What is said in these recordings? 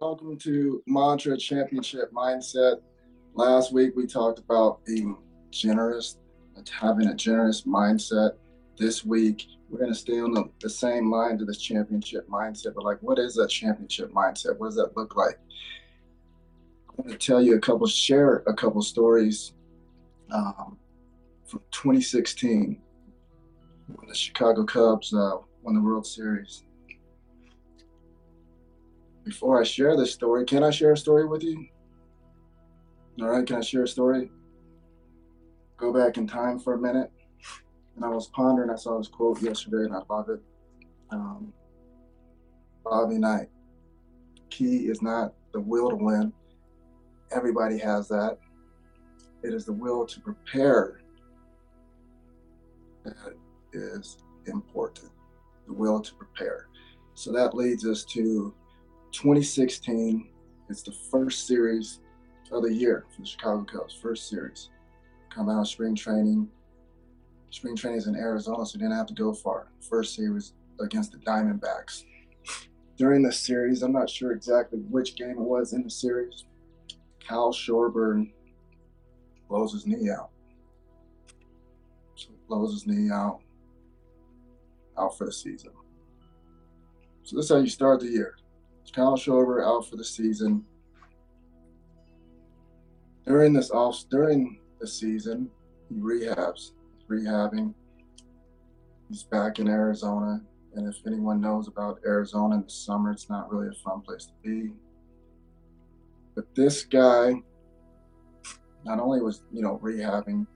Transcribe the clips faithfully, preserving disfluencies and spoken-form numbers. Welcome to Mantra Championship Mindset. Last week we talked about being generous, having a generous mindset. This week we're going to stay on the, the same line to this championship mindset, but like, what is a championship mindset? What does that look like? I'm going to tell you a couple, share a couple stories um, from twenty sixteen when the Chicago Cubs uh, won the World Series. Before I share this story, can I share a story with you? All right, can I share a story? Go back in time for a minute. And I was pondering, I saw this quote yesterday and I love it. Um, Bobby Knight, key is not the will to win. Everybody has that. It is the will to prepare that is important, the will to prepare. So that leads us to twenty sixteen, it's the first series of the year for the Chicago Cubs, first series. Come out of spring training. Spring training is in Arizona, so didn't have to go far. First series against the Diamondbacks. During the series, I'm not sure exactly which game it was in the series, Kyle Schwarber blows his knee out. So blows his knee out, out for the season. So this is how you start the year. Kyle Schwarber out for the season. During this off, during the season, he rehabs, he's rehabbing. He's back in Arizona, and if anyone knows about Arizona in the summer, it's not really a fun place to be. But this guy, not only was, you know, rehabbing,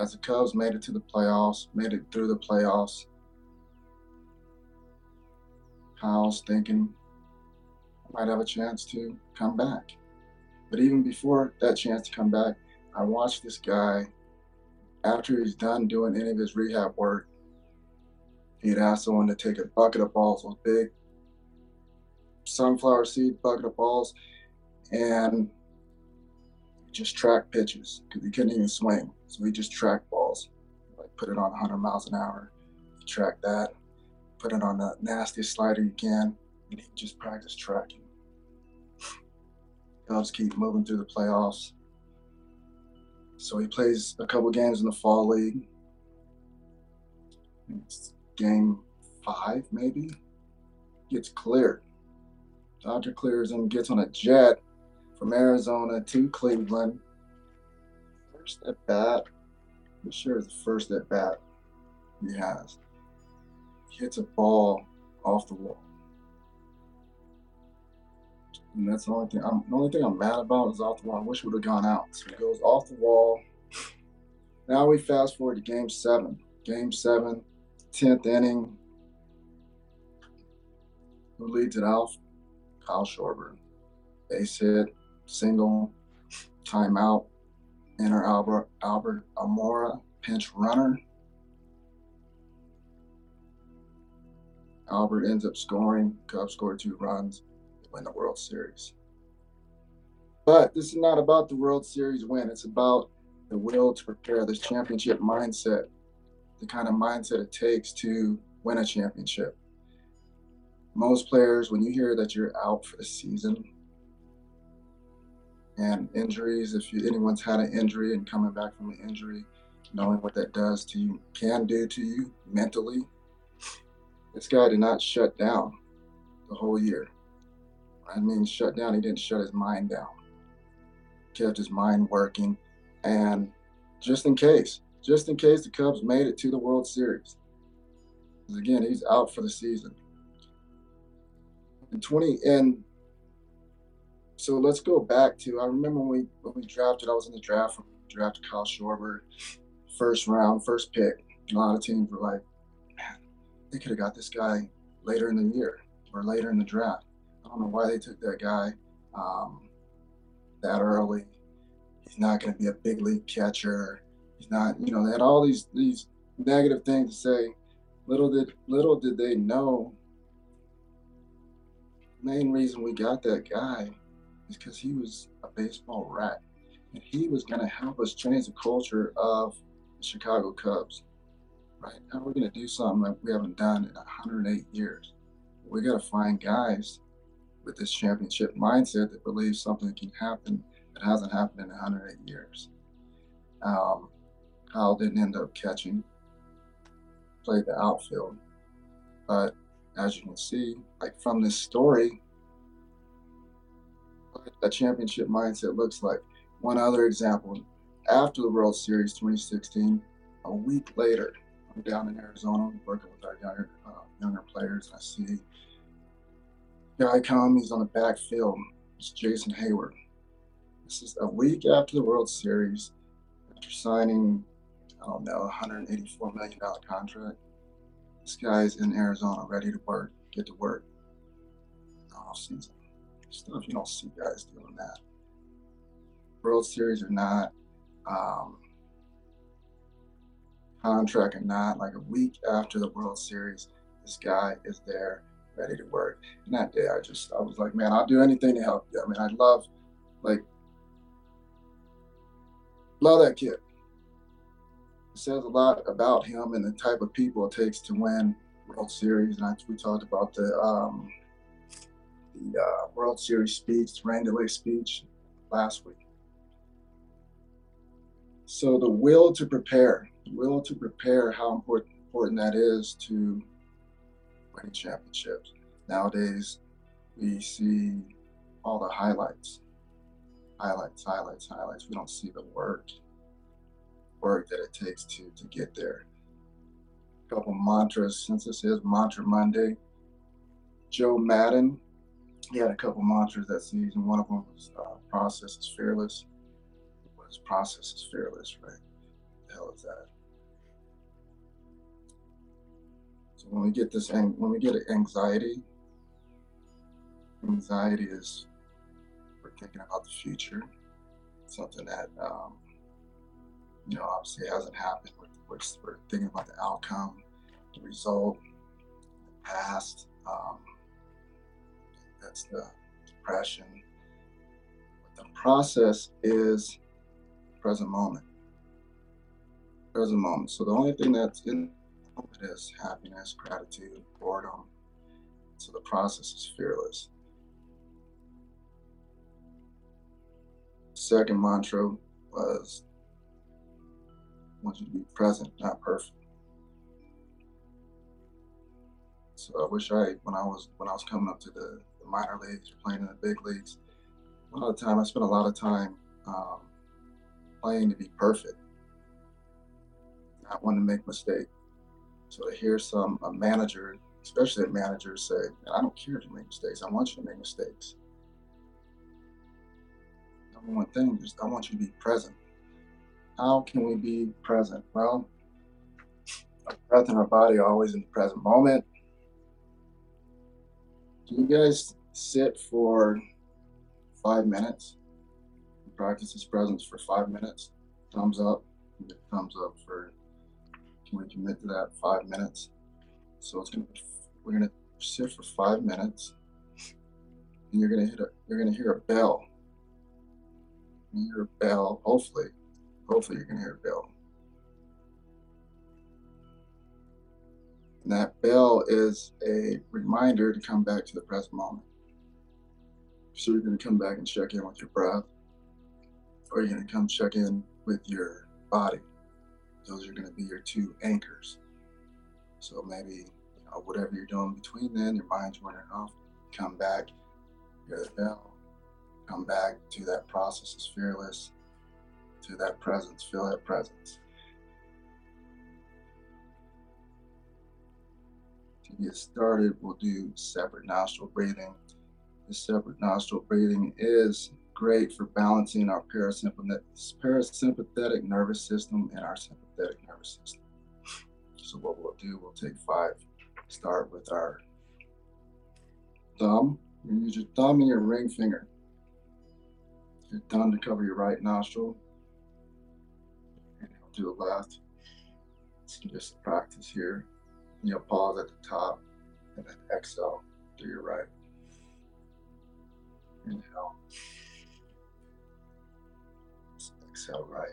as the Cubs made it to the playoffs, made it through the playoffs, Kyle's thinking, I might have a chance to come back. But even before that chance to come back, I watched this guy, after he's done doing any of his rehab work, he'd ask someone to take a bucket of balls, those big sunflower seed bucket of balls, and just track pitches, because he couldn't even swing. So he just tracked balls, like put it on one hundred miles an hour, track that. Put it on the nastiest slider you can, and he just practice tracking. Cubs keep moving through the playoffs. So he plays a couple games in the fall league. It's game five, maybe. Gets cleared. Doctor clears him, gets on a jet from Arizona to Cleveland. First at bat. I'm sure it's the first at bat he has. Hits a ball off the wall. And that's the only thing I'm the only thing I'm mad about is off the wall. I wish it would have gone out. So it goes off the wall. Now we fast forward to game seven. Game seven, tenth inning. Who leads it out? Kyle Schwarber. Base hit, single, timeout, enter Albert Albert Almora, pinch runner. Albert ends up scoring. Cubs score two runs. They win the World Series. But this is not about the World Series win. It's about the will to prepare, this championship mindset, the kind of mindset it takes to win a championship. Most players, when you hear that you're out for the season and injuries, if you, anyone's had an injury and coming back from an injury, knowing what that does to you, can do to you mentally. This guy did not shut down the whole year. I mean, shut down, he didn't shut his mind down. Kept his mind working. And just in case, just in case the Cubs made it to the World Series. Because again, he's out for the season. And twenty, and so let's go back to, I remember when we, when we drafted, I was in the draft, we drafted Kyle Schwarber, first round, first pick. A lot of teams were like, they could have got this guy later in the year or later in the draft. I don't know why they took that guy um, that early. He's not going to be a big league catcher. He's not, you know, they had all these these negative things to say. Little did little did they know. The main reason we got that guy is because he was a baseball rat, and he was going to help us change the culture of the Chicago Cubs. Right now we're going to do something that we haven't done in one hundred eight years. We got to find guys with this championship mindset that believes something can happen that hasn't happened in one hundred eight years. Um, Kyle didn't end up catching, played the outfield. But as you can see, like from this story, the championship mindset looks like. One other example, after the World Series twenty sixteen, a week later, I'm down in Arizona working with our younger, uh, younger players. I see a guy come, he's on the backfield. It's Jason Hayward. This is a week after the World Series, after signing, I don't know, one hundred eighty-four million dollars contract. This guy's in Arizona, ready to work, get to work. Off season stuff, you don't see guys doing that. World Series or not, um, contract or not, like a week after the World Series, this guy is there, ready to work. And that day, I just, I was like, man, I'll do anything to help you. I mean, I love, like, love that kid. It says a lot about him and the type of people it takes to win World Series. And I, we talked about the um, the uh, World Series speech, rain-delay speech last week. So the will to prepare, the will to prepare, how important, important that is to winning championships. Nowadays, we see all the highlights, highlights, highlights, highlights. We don't see the work, work that it takes to, to get there. A couple mantras, since this is Mantra Monday. Joe Madden, he had a couple mantras that season. One of them was uh, process is fearless. This process is fearless, right? What the hell is that? So when we get this, when we get anxiety, anxiety is we're thinking about the future, something that um, you know obviously hasn't happened. We're, we're thinking about the outcome, the result, the past. Um, that's the depression. But the process is present moment, present moment. So the only thing that's in it is happiness, gratitude, boredom. So the process is fearless. Second mantra was, I want you to be present, not perfect. So I wish I, when I was when I was coming up to the, the minor leagues, playing in the big leagues, a lot of time, I spent a lot of time um, playing to be perfect. I want to make mistakes. So to hear some a manager, especially a manager, say, I don't care if you make mistakes. I want you to make mistakes. Number one thing is I want you to be present. How can we be present? Well, our breath and our body are always in the present moment. Do you guys sit for five minutes? Practice his presence for five minutes. Thumbs up. Thumbs up for. Can we commit to that five minutes? So it's gonna. We're gonna sit for five minutes, and you're gonna hit a. You're gonna hear a bell. You hear a bell. Hopefully, hopefully you're gonna hear a bell. And that bell is a reminder to come back to the present moment. So you're gonna come back and check in with your breath. Or you're going to come check in with your body. Those are going to be your two anchors. So maybe you know, whatever you're doing between then, your mind's wandering off, come back, hear the bell, come back to that process is fearless, to that presence, feel that presence. To get started, we'll do separate nostril breathing. The separate nostril breathing is great for balancing our parasympathetic nervous system and our sympathetic nervous system. So what we'll do, we'll take five. Start with our thumb. You use your thumb and your ring finger. Your thumb to cover your right nostril. And you'll do a left. So just practice here. And you'll pause at the top and then exhale through your right. Inhale. Exhale right.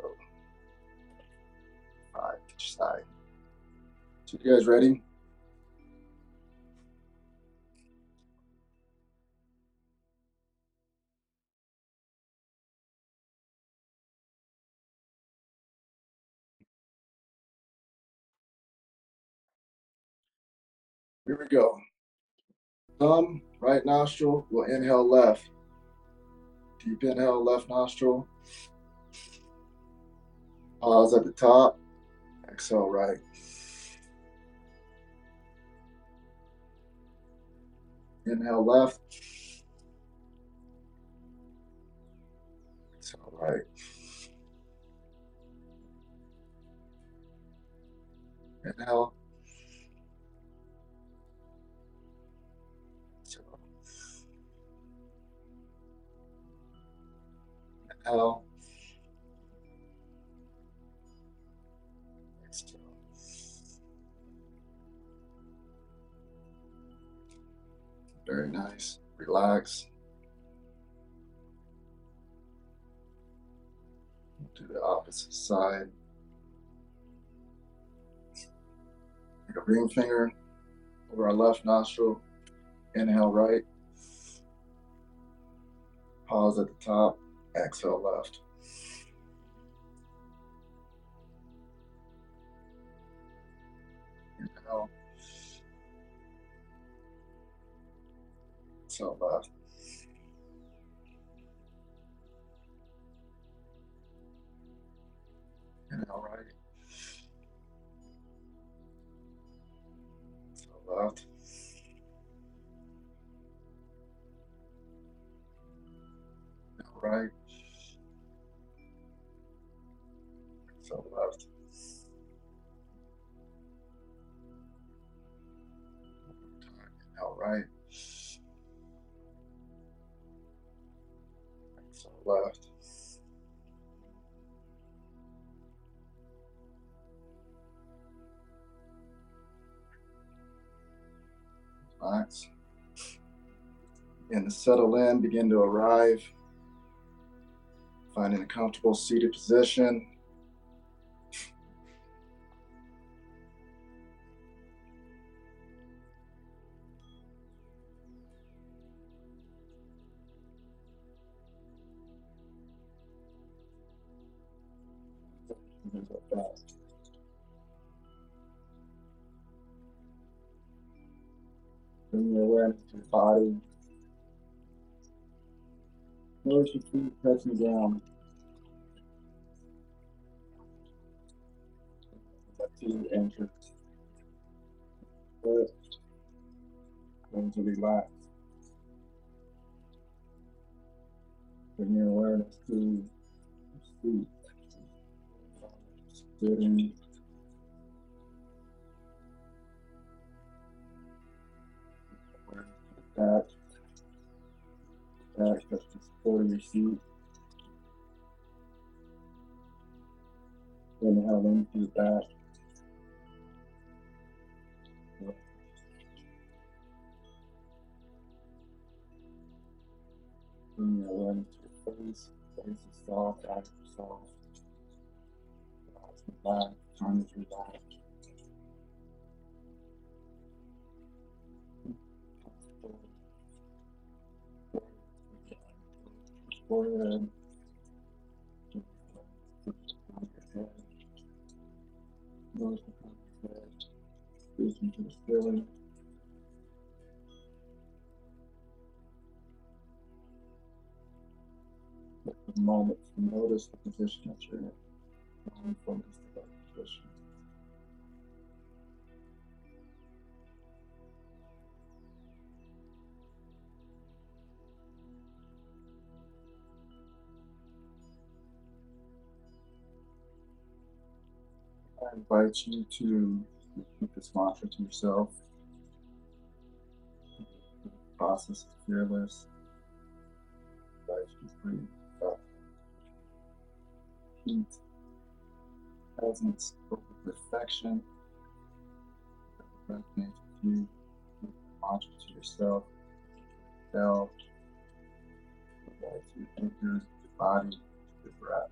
Go. Five each side. So you guys ready? Here we go. Thumb, right nostril, we'll inhale left. Deep inhale, left nostril. Pause at the top. Exhale, right. Inhale, left. Exhale, right. Inhale. Inhale. Exhale. Very nice. Relax. Do the opposite side. Take a ring finger over our left nostril. Inhale, right. Pause at the top. Exhale, left. Inhale. Exhale, left. Inhale, right. Exhale, left. Inhale, right. Exhale, left. Inhale, right. Exhale, left. Relax. Begin to settle in, begin to arrive. Finding a comfortable seated position. Bring your awareness to your body. Notice your feet touching down. Back to your ankles. First, going to relax. Bring your awareness to your feet. Sitting. Back, back, that's the support of your seat. Inhale in through the back. Bring your awareness to your face. Face is soft, eyes are soft. Eyes are relaxed, time is relaxed. Forehead. Nose to head. Face into the ceiling. Take a moment to notice the position that you're in. And focus on that position. I invite you to repeat this mantra to yourself. The process is fearless. I invite you to breathe up. Heat, presence, over perfection. That resonates with you. Repeat the mantra to yourself. Self. Invite your fingers, your body, your breath.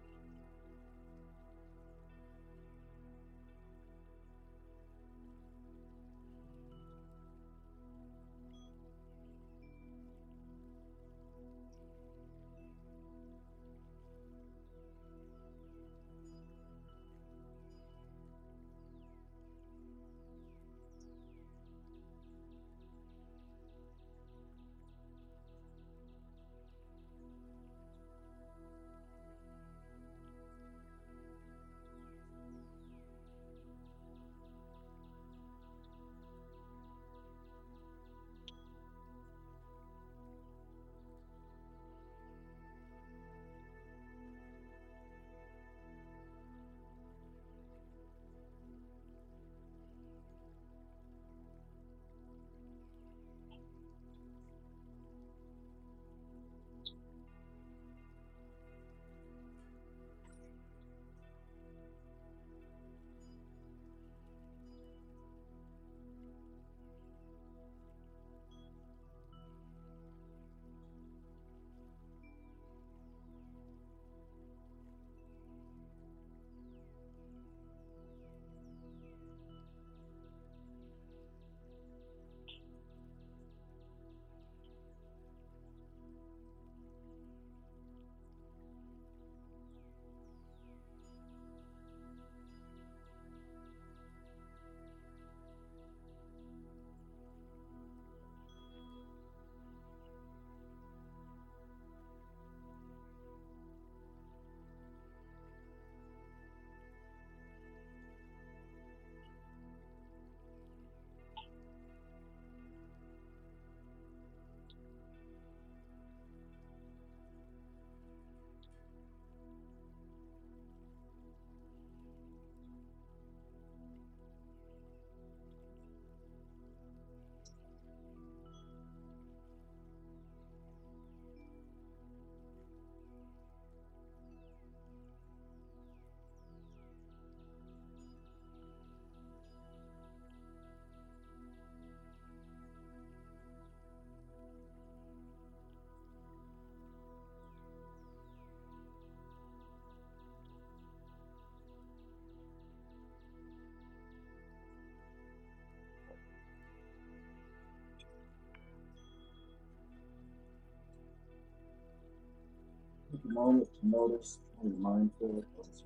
a moment to notice and be mindful of this.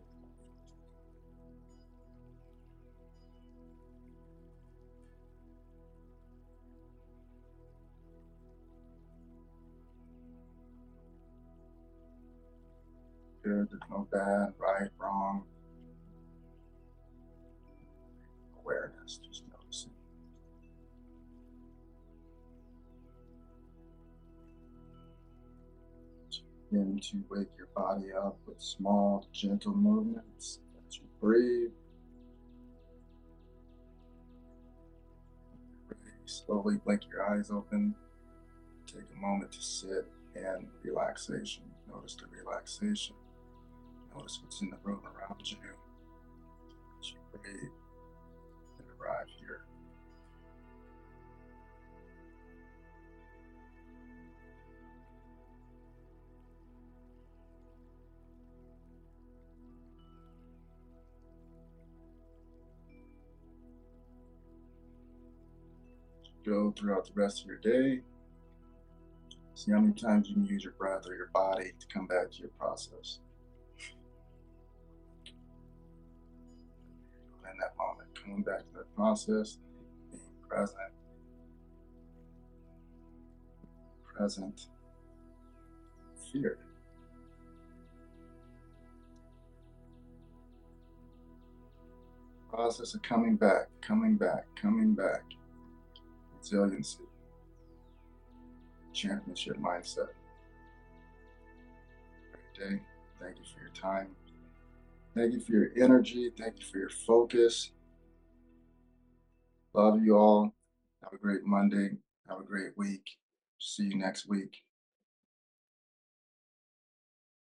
Good, there's no bad, right, wrong. Awareness, just noticing. Begin to wake your body up with small, gentle movements as you breathe. Slowly blink your eyes open. Take a moment to sit and relaxation. Notice the relaxation. Notice what's in the room around you as you breathe and arrive here. As you go throughout the rest of your day, see how many times you can use your breath or your body to come back to your process. In that moment, coming back to the process, being present, present, here. Process of coming back, coming back, coming back. Resiliency, championship mindset. Great day. Thank you for your time. Thank you for your energy. Thank you for your focus. Love you all. Have a great Monday. Have a great week. See you next week.